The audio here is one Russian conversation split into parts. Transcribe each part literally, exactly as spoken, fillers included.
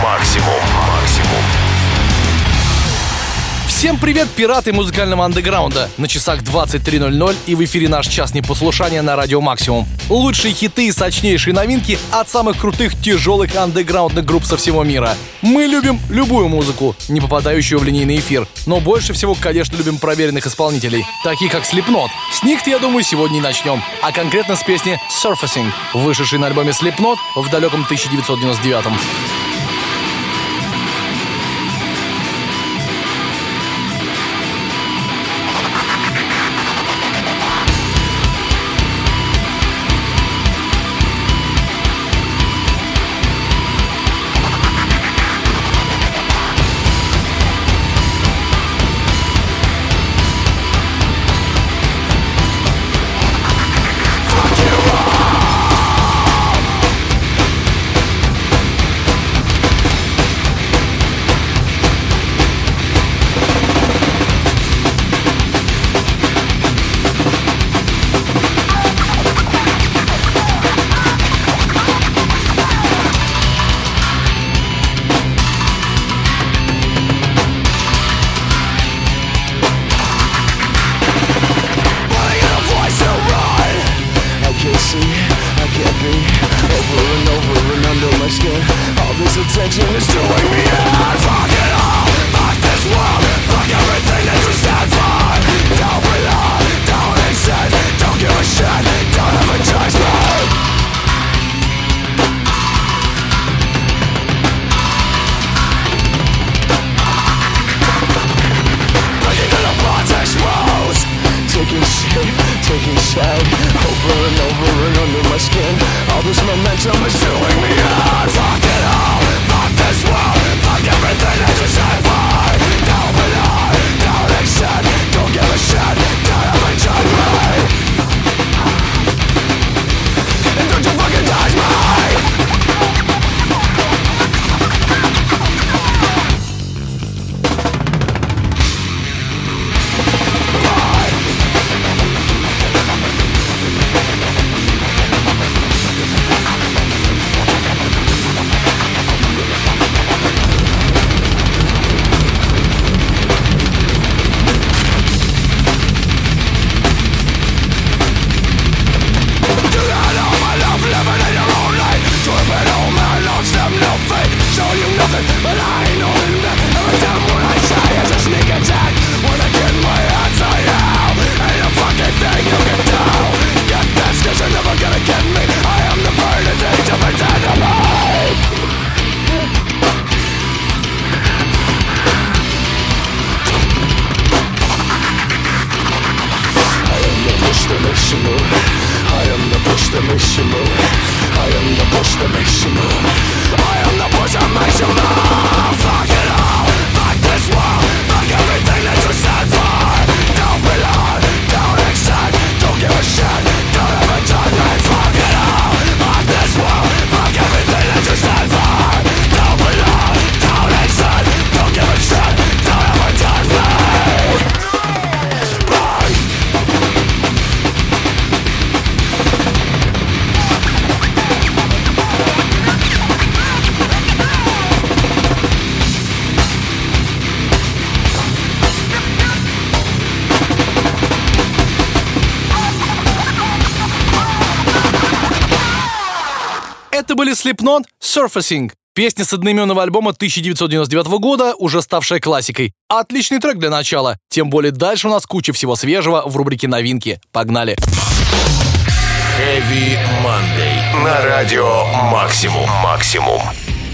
Максимум. Максимум. Всем привет, пираты музыкального андеграунда! На часах двадцать три ноль ноль и в эфире наш час непослушания на радио Максимум. Лучшие хиты и сочнейшие новинки от самых крутых тяжелых андеграундных групп со всего мира. Мы любим любую музыку, не попадающую в линейный эфир, но больше всего, конечно, любим проверенных исполнителей, таких как Slipknot. С них-то, я думаю, сегодня и начнем, а конкретно с песни Surfacing, вышедшей на альбоме Slipknot в далеком тысяча девятьсот девяносто девятом. Были Slipknot Surfacing. Песня с одноименного альбома тысяча девятьсот девяносто девятого года, уже ставшая классикой. Отличный трек для начала. Тем более дальше у нас куча всего свежего в рубрике новинки. Погнали. Heavy Monday. На радио Максимум. Максимум.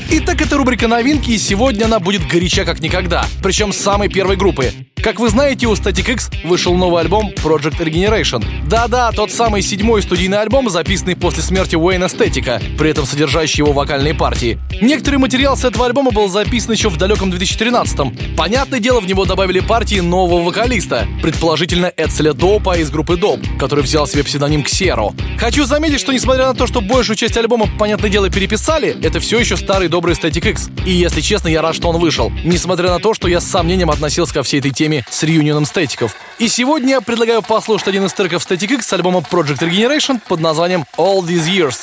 Итак, это рубрика новинки, и сегодня она будет горяча как никогда. Причем с самой первой группы. Как вы знаете, у Static X вышел новый альбом Project Regeneration. Да-да, тот самый седьмой студийный альбом, записанный после смерти Уэйна Статика, при этом содержащий его вокальные партии. Некоторый материал с этого альбома был записан еще в далеком две тысячи тринадцатом. Понятное дело, в него добавили партии нового вокалиста, предположительно Эцеля Доупа из группы Dope, который взял себе псевдоним Ксеро. Хочу заметить, что несмотря на то, что большую часть альбома, понятное дело, переписали, это все еще старый добрый Static X. И если честно, я рад, что он вышел. Несмотря на то, что я с сомнением относился ко всей этой теме треками с реюнионом Статиков. И сегодня я предлагаю послушать один из треков Static X с альбома Project Regeneration под названием All These Years.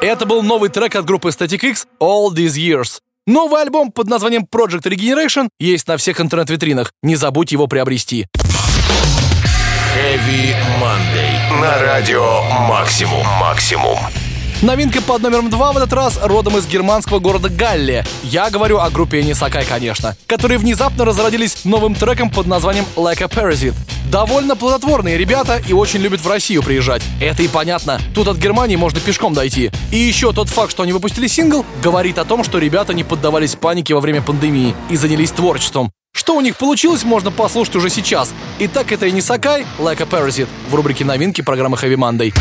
Это был новый трек от группы Static X «All These Years». Новый альбом под названием Project Regeneration есть на всех интернет-витринах. Не забудь его приобрести. Heavy Monday на радио «Максимум». Максимум. Новинка под номером два в этот раз родом из германского города Галле. Я говорю о группе несакай, конечно, которые внезапно разродились новым треком под названием Like a Parasite. Довольно плодотворные ребята и очень любят в Россию приезжать. Это и понятно. Тут от Германии можно пешком дойти. И еще тот факт, что они выпустили сингл, говорит о том, что ребята не поддавались панике во время пандемии и занялись творчеством. Что у них получилось, можно послушать уже сейчас. Итак, это несакай, Like a Parasite в рубрике новинки программы Heavy Monday.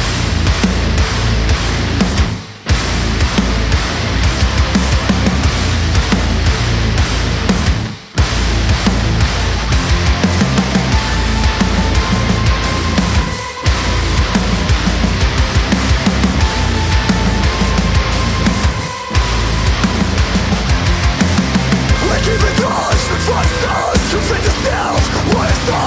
What is that?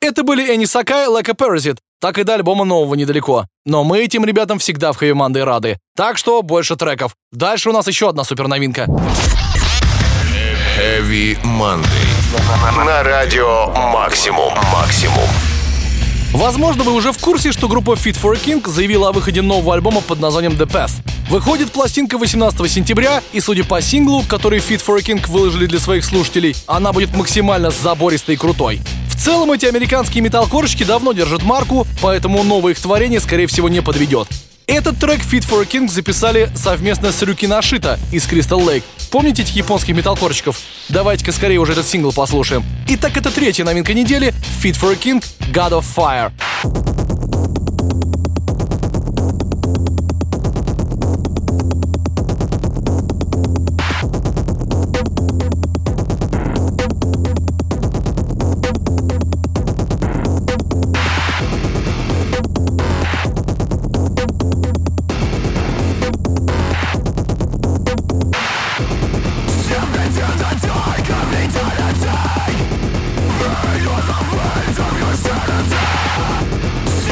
Это были несакай, Like a Parasite, так и до альбома нового недалеко. Но мы этим ребятам всегда в Heavy Monday рады. Так что больше треков. Дальше у нас еще одна суперновинка. Heavy Monday. На радио Максимум. Максимум. Возможно, вы уже в курсе, что группа Fit For A King заявила о выходе нового альбома под названием The Path. Выходит пластинка восемнадцатого сентября, и судя по синглу, который Fit For A King выложили для своих слушателей, она будет максимально забористой и крутой. В целом, эти американские металкорщики давно держат марку, поэтому новое их творение, скорее всего, не подведет. Этот трек Fit For A King записали совместно с Рюки Нашита из Crystal Lake. Помните этих японских металкорщиков? Давайте-ка скорее уже этот сингл послушаем. Итак, это третья новинка недели — Fit For A King, God of Fire. Of your sanity.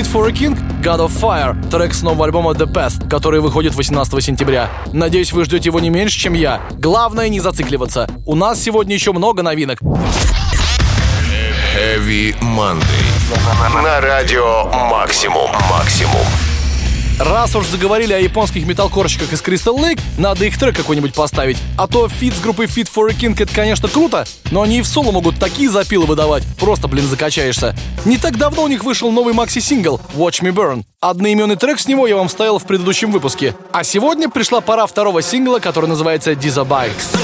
Fit For A King, God of Fire, трек с нового альбома The Path, который выходит восемнадцатого сентября. Надеюсь, вы ждете его не меньше, чем я. Главное не зацикливаться. У нас сегодня еще много новинок. Heavy Monday. На радио Максимум. Максимум. Раз уж заговорили о японских металкорщиках из Crystal Lake, надо их трек какой-нибудь поставить. А то фит с группой Fit For A King — это, конечно, круто, но они и в соло могут такие запилы выдавать. Просто, блин, закачаешься. Не так давно у них вышел новый макси-сингл Watch Me Burn. Одноименный трек с него я вам ставил в предыдущем выпуске. А сегодня пришла пора второго сингла, который называется Diesel Bikes.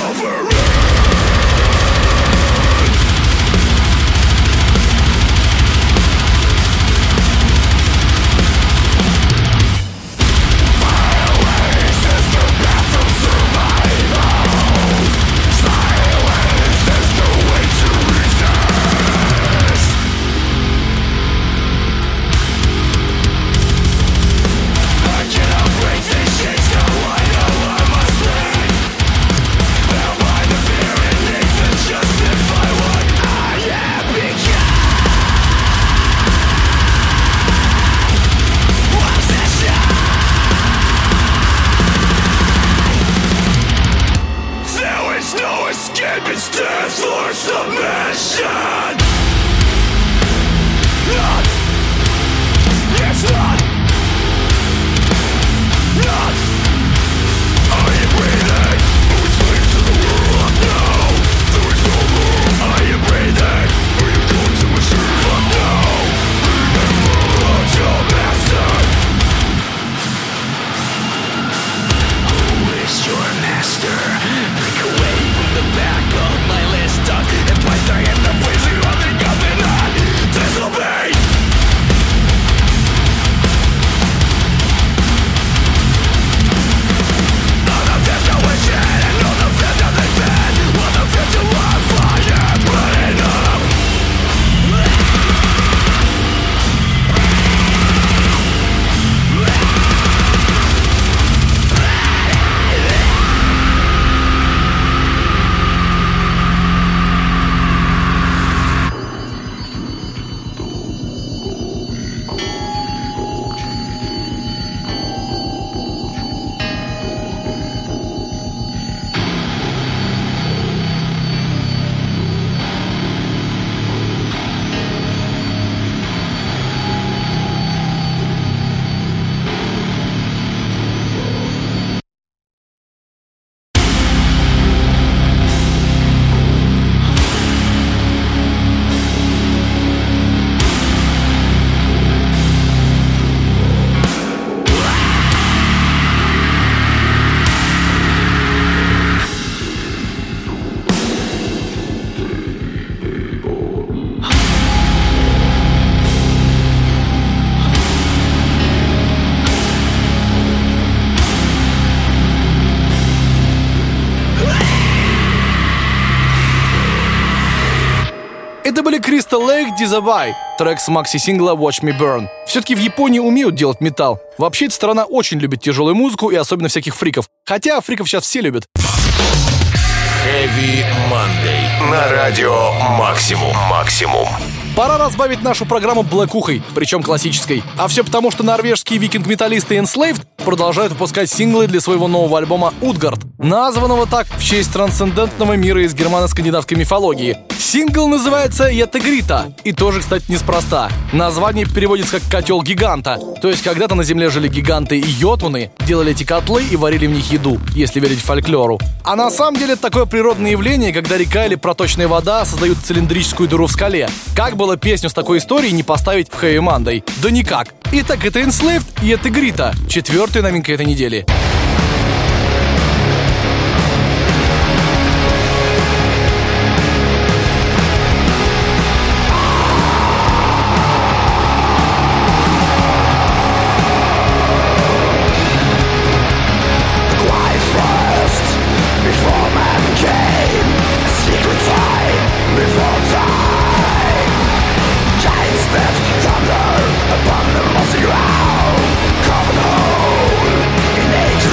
Это были Crystal Lake, Dizabay, трек с макси-сингла Watch Me Burn. Все-таки в Японии умеют делать металл. Вообще, эта страна очень любит тяжелую музыку и особенно всяких фриков. Хотя фриков сейчас все любят. Heavy Monday. На радио Максимум. Максимум. Пора разбавить нашу программу блэкухой, причем классической. А все потому, что норвежские викинг-металлисты Enslaved продолжают выпускать синглы для своего нового альбома Utgard, названного так в честь трансцендентного мира из германо-скандинавской мифологии. Сингл называется «Ятегрита», и тоже, кстати, неспроста. Название переводится как «котел гиганта», то есть когда-то на земле жили гиганты и йотуны, делали эти котлы и варили в них еду, если верить фольклору. А на самом деле это такое природное явление, когда река или проточная вода создают цилиндрическую дыру в скале. Как бы песню с такой историей не поставить в Heavy Monday? Да никак. Итак, это Enslaved и это Грита. Четвертая новинка этой недели. Upon the mossy ground, common hole in nature.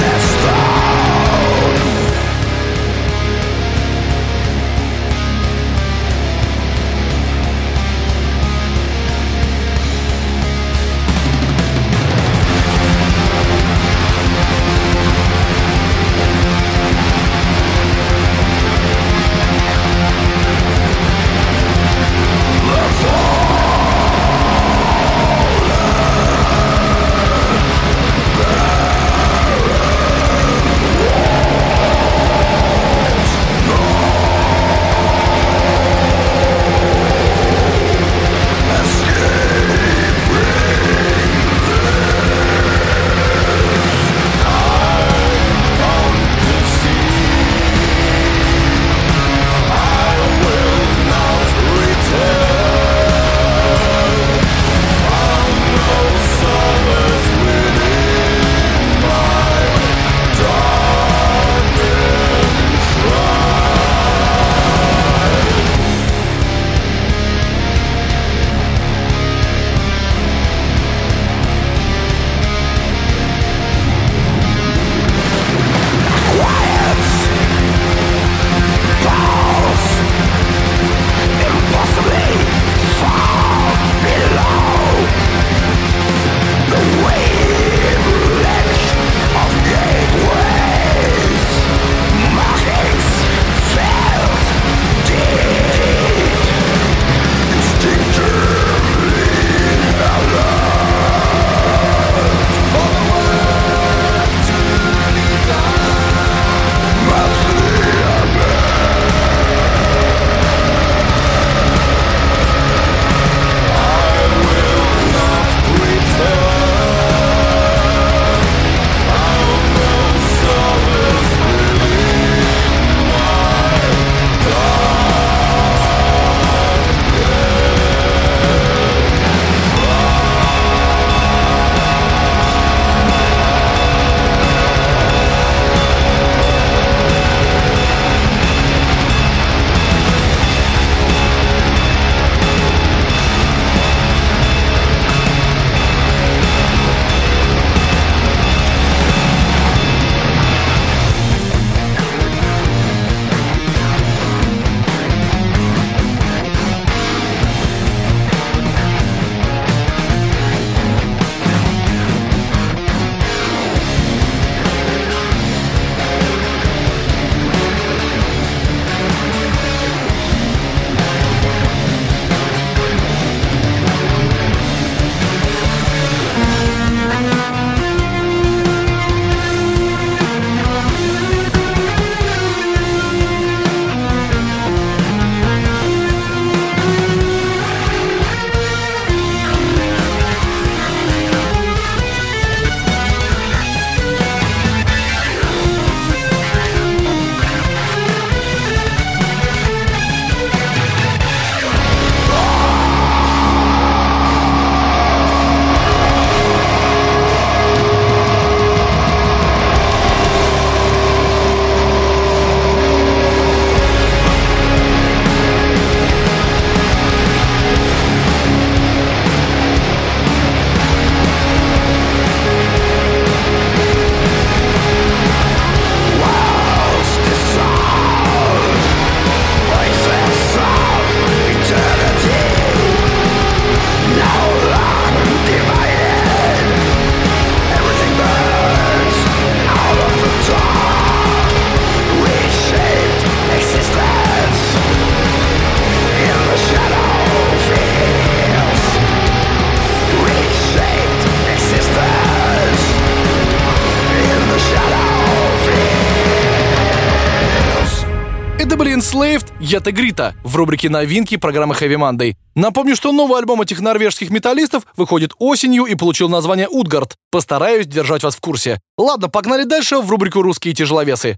Это были Enslaved, Yet Agrita в рубрике «Новинки» программы Heavy Monday. Напомню, что новый альбом этих норвежских металлистов выходит осенью и получил название «Utgard». Постараюсь держать вас в курсе. Ладно, погнали дальше в рубрику «Русские тяжеловесы».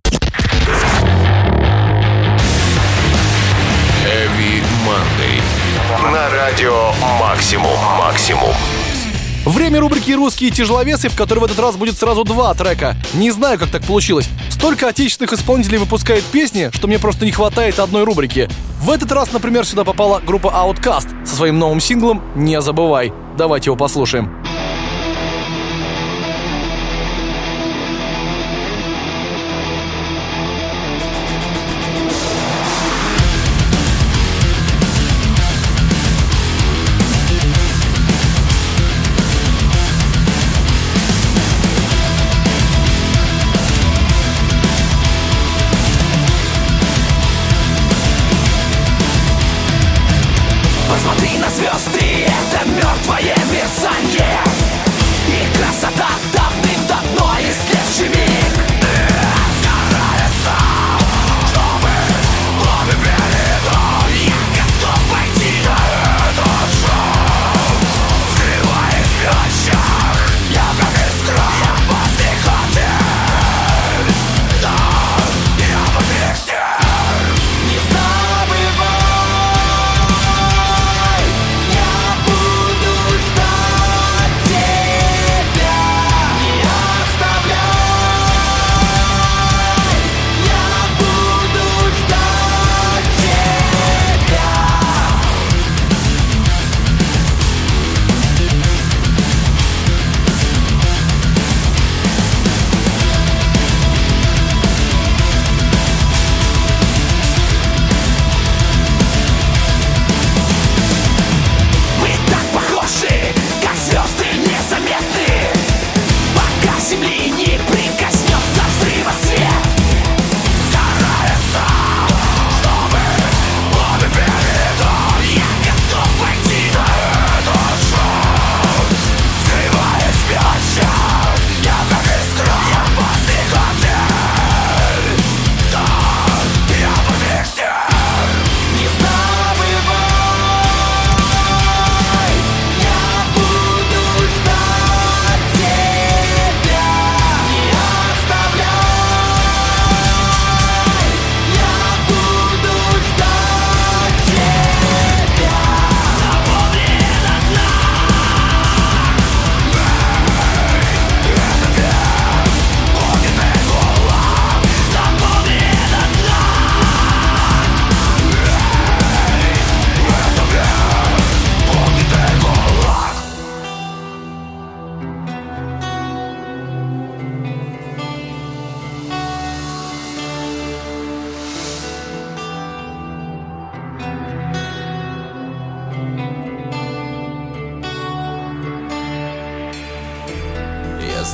Heavy Monday. На радио «Максимум, максимум». Время рубрики «Русские тяжеловесы», в которой в этот раз будет сразу два трека. Не знаю, как так получилось. Столько отечественных исполнителей выпускает песни, что мне просто не хватает одной рубрики. В этот раз, например, сюда попала группа Outcast со своим новым синглом «Не забывай». Давайте его послушаем.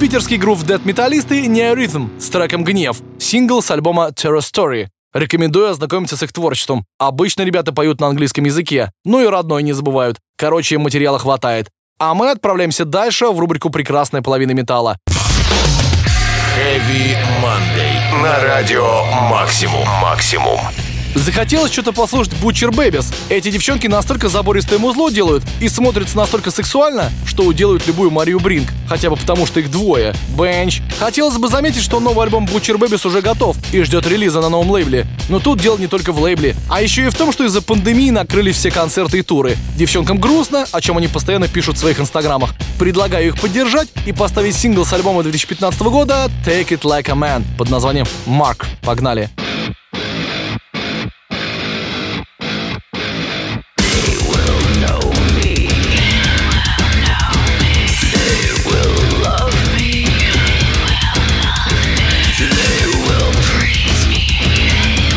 Питерский грув дэт-металлисты «Неоритм» с треком «Гнев», сингл с альбома Terror Story. Рекомендую ознакомиться с их творчеством. Обычно ребята поют на английском языке, ну и родной не забывают. Короче, материала хватает. А мы отправляемся дальше в рубрику «Прекрасная половина металла». Heavy Monday на радио Максимум. Максимум. Захотелось что-то послушать Butcher Babies. Эти девчонки настолько забористое музло делают и смотрятся настолько сексуально, что уделают любую Марию Бринг, хотя бы потому, что их двое. Бенч. Хотелось бы заметить, что новый альбом Butcher Babies уже готов и ждет релиза на новом лейбле. Но тут дело не только в лейбле, а еще и в том, что из-за пандемии накрылись все концерты и туры. Девчонкам грустно, о чем они постоянно пишут в своих инстаграмах. Предлагаю их поддержать и поставить сингл с альбома две тысячи пятнадцатого года Take It Like A Man под названием Mark. Погнали. Will praise me.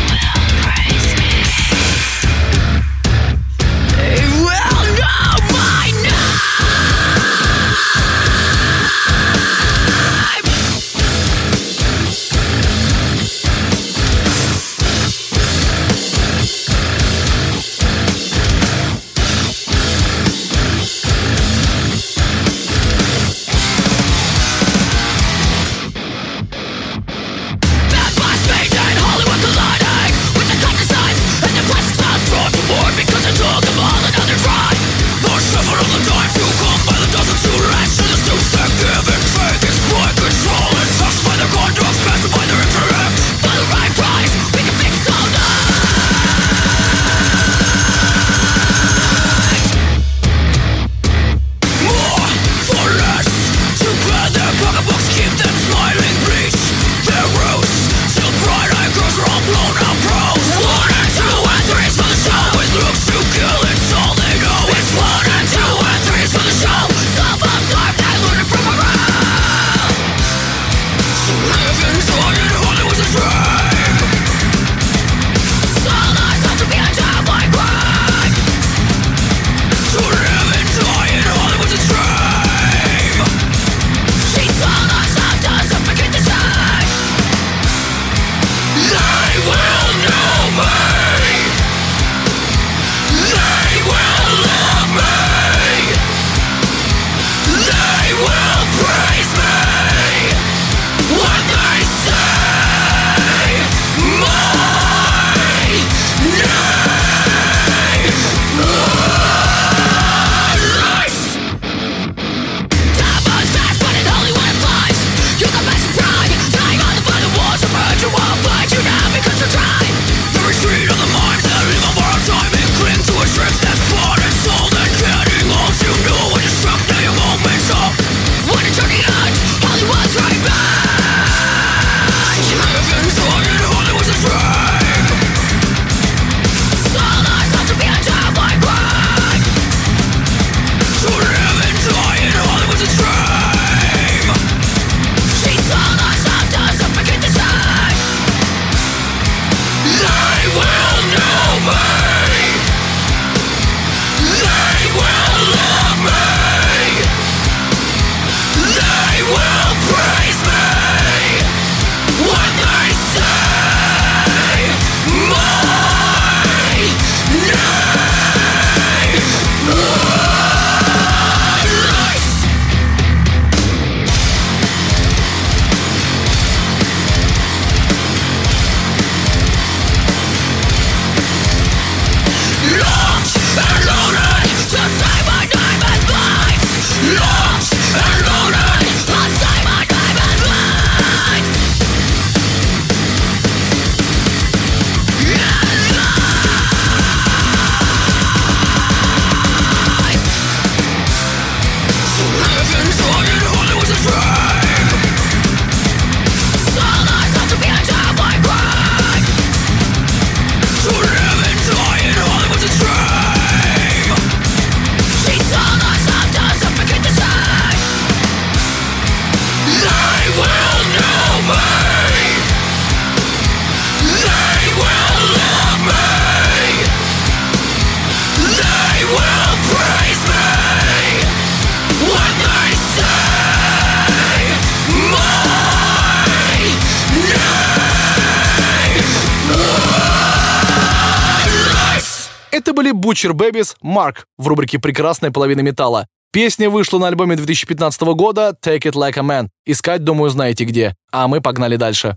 Butcher Babies, Mark в рубрике «Прекрасная половина металла». Песня вышла на альбоме две тысячи пятнадцатого года Take It Like A Man. Искать, думаю, знаете где. А мы погнали дальше.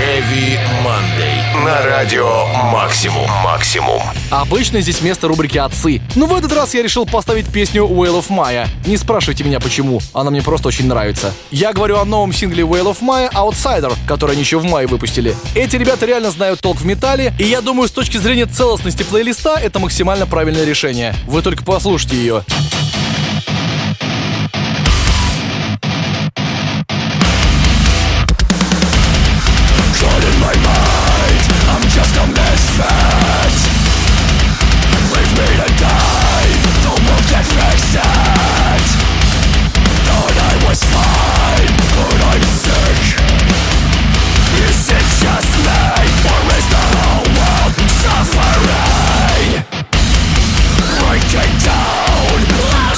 Heavy Monday на радио Максимум. Максимум. Обычно здесь место рубрики «Отцы». Но в этот раз я решил поставить песню Wale of Maya. Не спрашивайте меня почему, она мне просто очень нравится. Я говорю о новом сингле Wale of Maya Outsider, который они еще в мае выпустили. Эти ребята реально знают толк в металле, и я думаю, с точки зрения целостности плейлиста это максимально правильное решение. Вы только послушайте ее. Down.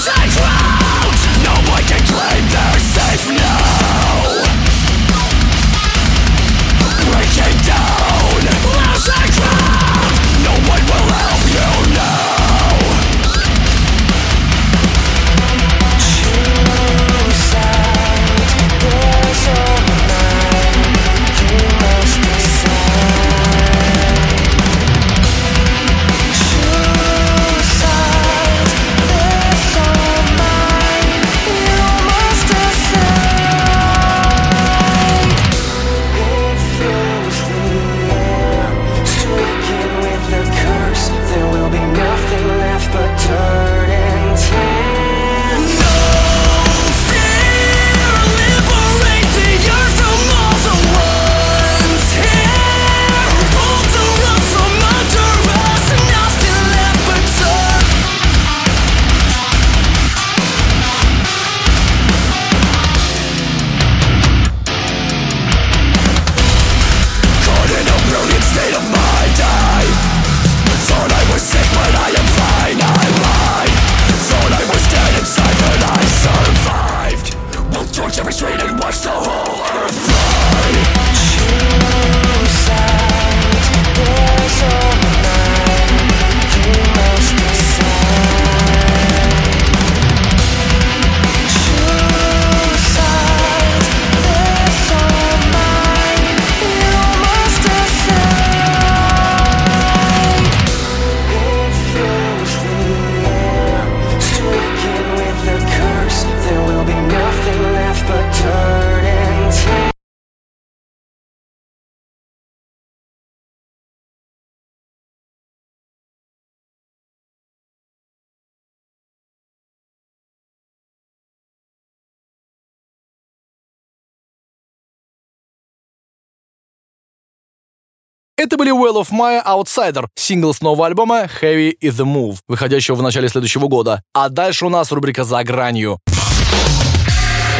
Это были Wale of Maya, Outsider, сингл с нового альбома Heavy is the Move, выходящего в начале следующего года. А дальше у нас рубрика «За гранью».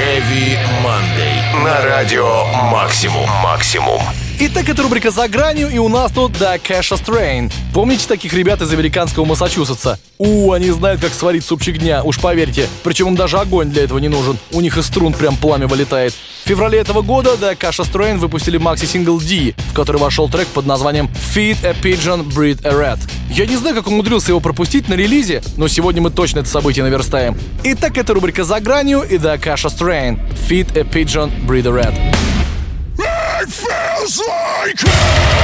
Heavy Monday на радио Максимум. Максимум. Итак, это рубрика «За гранью», и у нас тут Да Кэша Стрейн. Помните таких ребят из американского Массачусетса? У, они знают, как сварить супчик дня, уж поверьте. Причем им даже огонь для этого не нужен. У них из струн прям пламя вылетает. В феврале этого года Да Кэша Стрейн выпустили макси-сингл D, в который вошел трек под названием Feed a Pigeon, Breed a Rat. Я не знаю, как умудрился его пропустить на релизе, но сегодня мы точно это событие наверстаем. Итак, это рубрика «За гранью» и Да Кэша Стрейн. Feed a Pigeon, Breed a Rat. It feels like hell.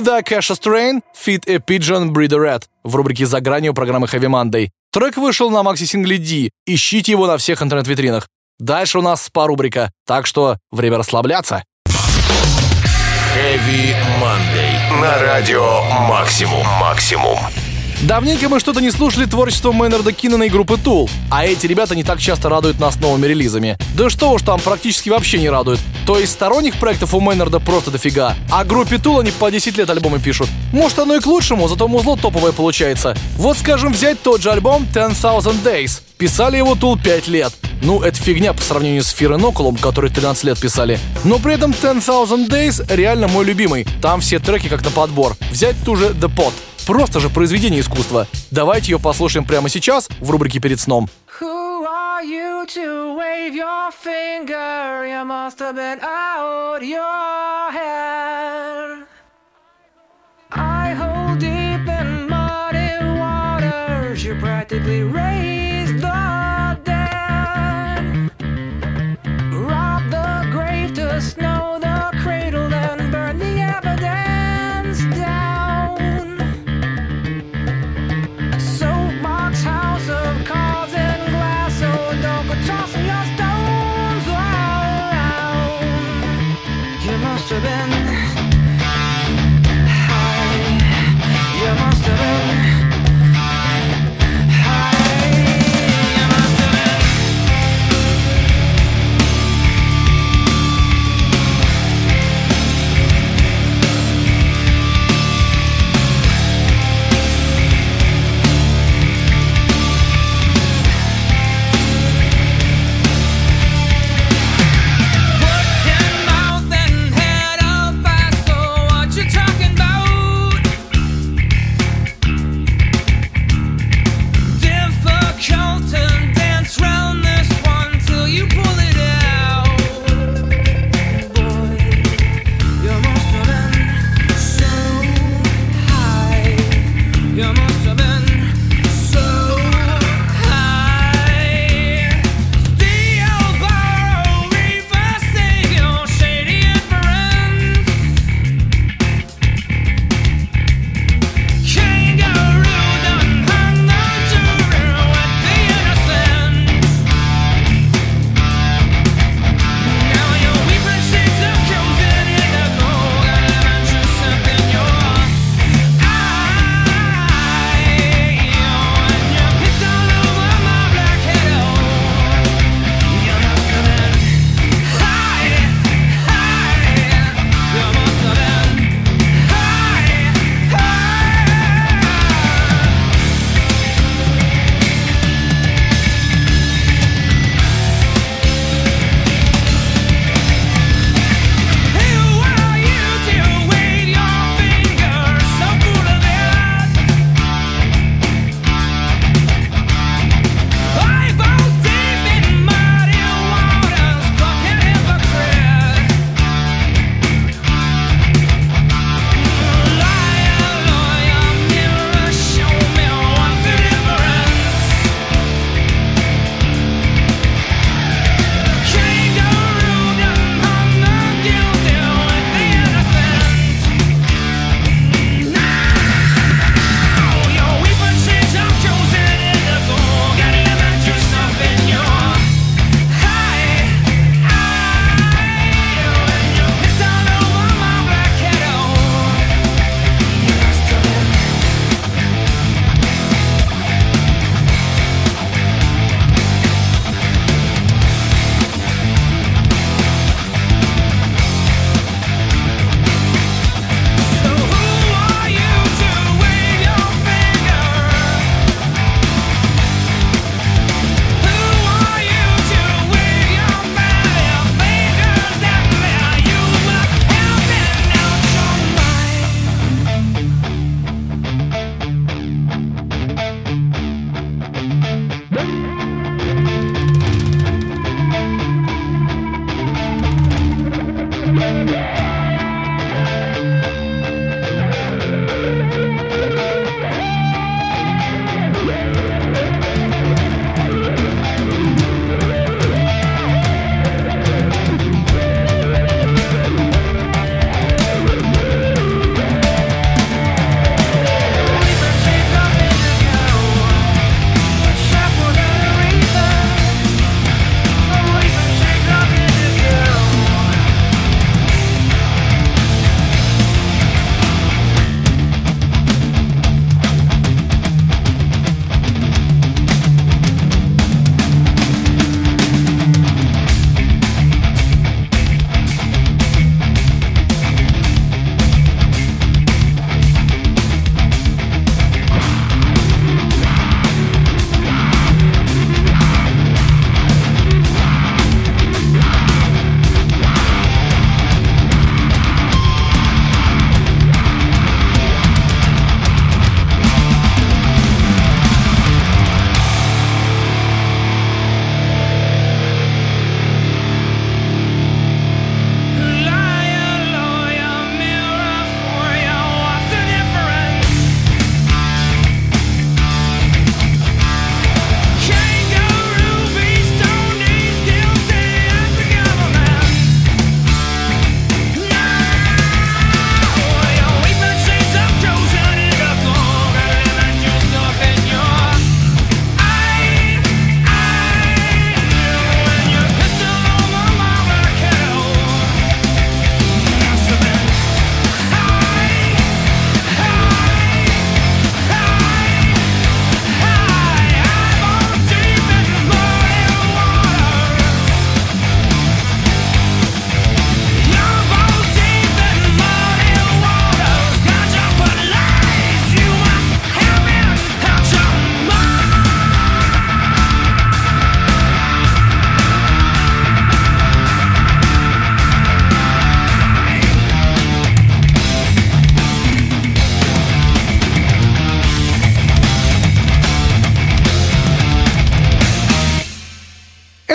Да Кэша Стрейн, Feed a Pigeon, Breed a Rat в рубрике «За гранью» программы Heavy Monday. Трек вышел на макси-сингле D. Ищите его на всех интернет-витринах. Дальше у нас спа-рубрика, так что время расслабляться. Heavy Monday на радио Максимум. Максимум. Давненько мы что-то не слушали творчество Мейнарда Киннона и группы Тул, а эти ребята не так часто радуют нас новыми релизами. Да что уж там, практически вообще не радуют. То есть сторонних проектов у Мейнарда просто дофига, а группе Тул они по десять лет альбомы пишут. Может, оно и к лучшему, зато музло топовое получается. Вот, скажем, взять тот же альбом Ten Thousand Days. Писали его Тул пять лет. Ну, это фигня по сравнению с Fear and Inoculum, который тринадцать лет писали. Но при этом Ten Thousand Days реально мой любимый. Там все треки как на подбор. Взять ту же The Pot. Просто же произведение искусства. Давайте ее послушаем прямо сейчас в рубрике «Перед сном». Who are you to wave your finger? You must have been out your head. I hold deep in muddy waters. You practically raised the dead. Rob the grave to snow the cradle and burn the evidence down. Been high, you must have been high.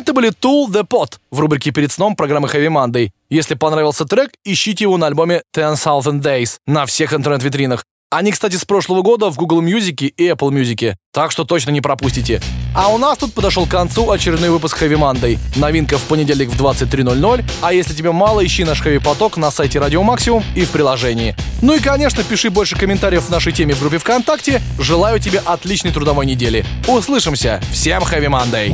Это были Тул, The Pot в рубрике «Перед сном» программы Heavy Monday. Если понравился трек, ищите его на альбоме Ten Thousand Days на всех интернет-витринах. Они, кстати, с прошлого года в Google Music и Apple Music, так что точно не пропустите. А у нас тут подошел к концу очередной выпуск Heavy Monday. Новинка в понедельник в двадцать три ноль ноль, а если тебе мало, ищи наш Heavy Поток на сайте Радио Максимум и в приложении. Ну и, конечно, пиши больше комментариев в нашей теме в группе ВКонтакте. Желаю тебе отличной трудовой недели. Услышимся. Всем Heavy Monday.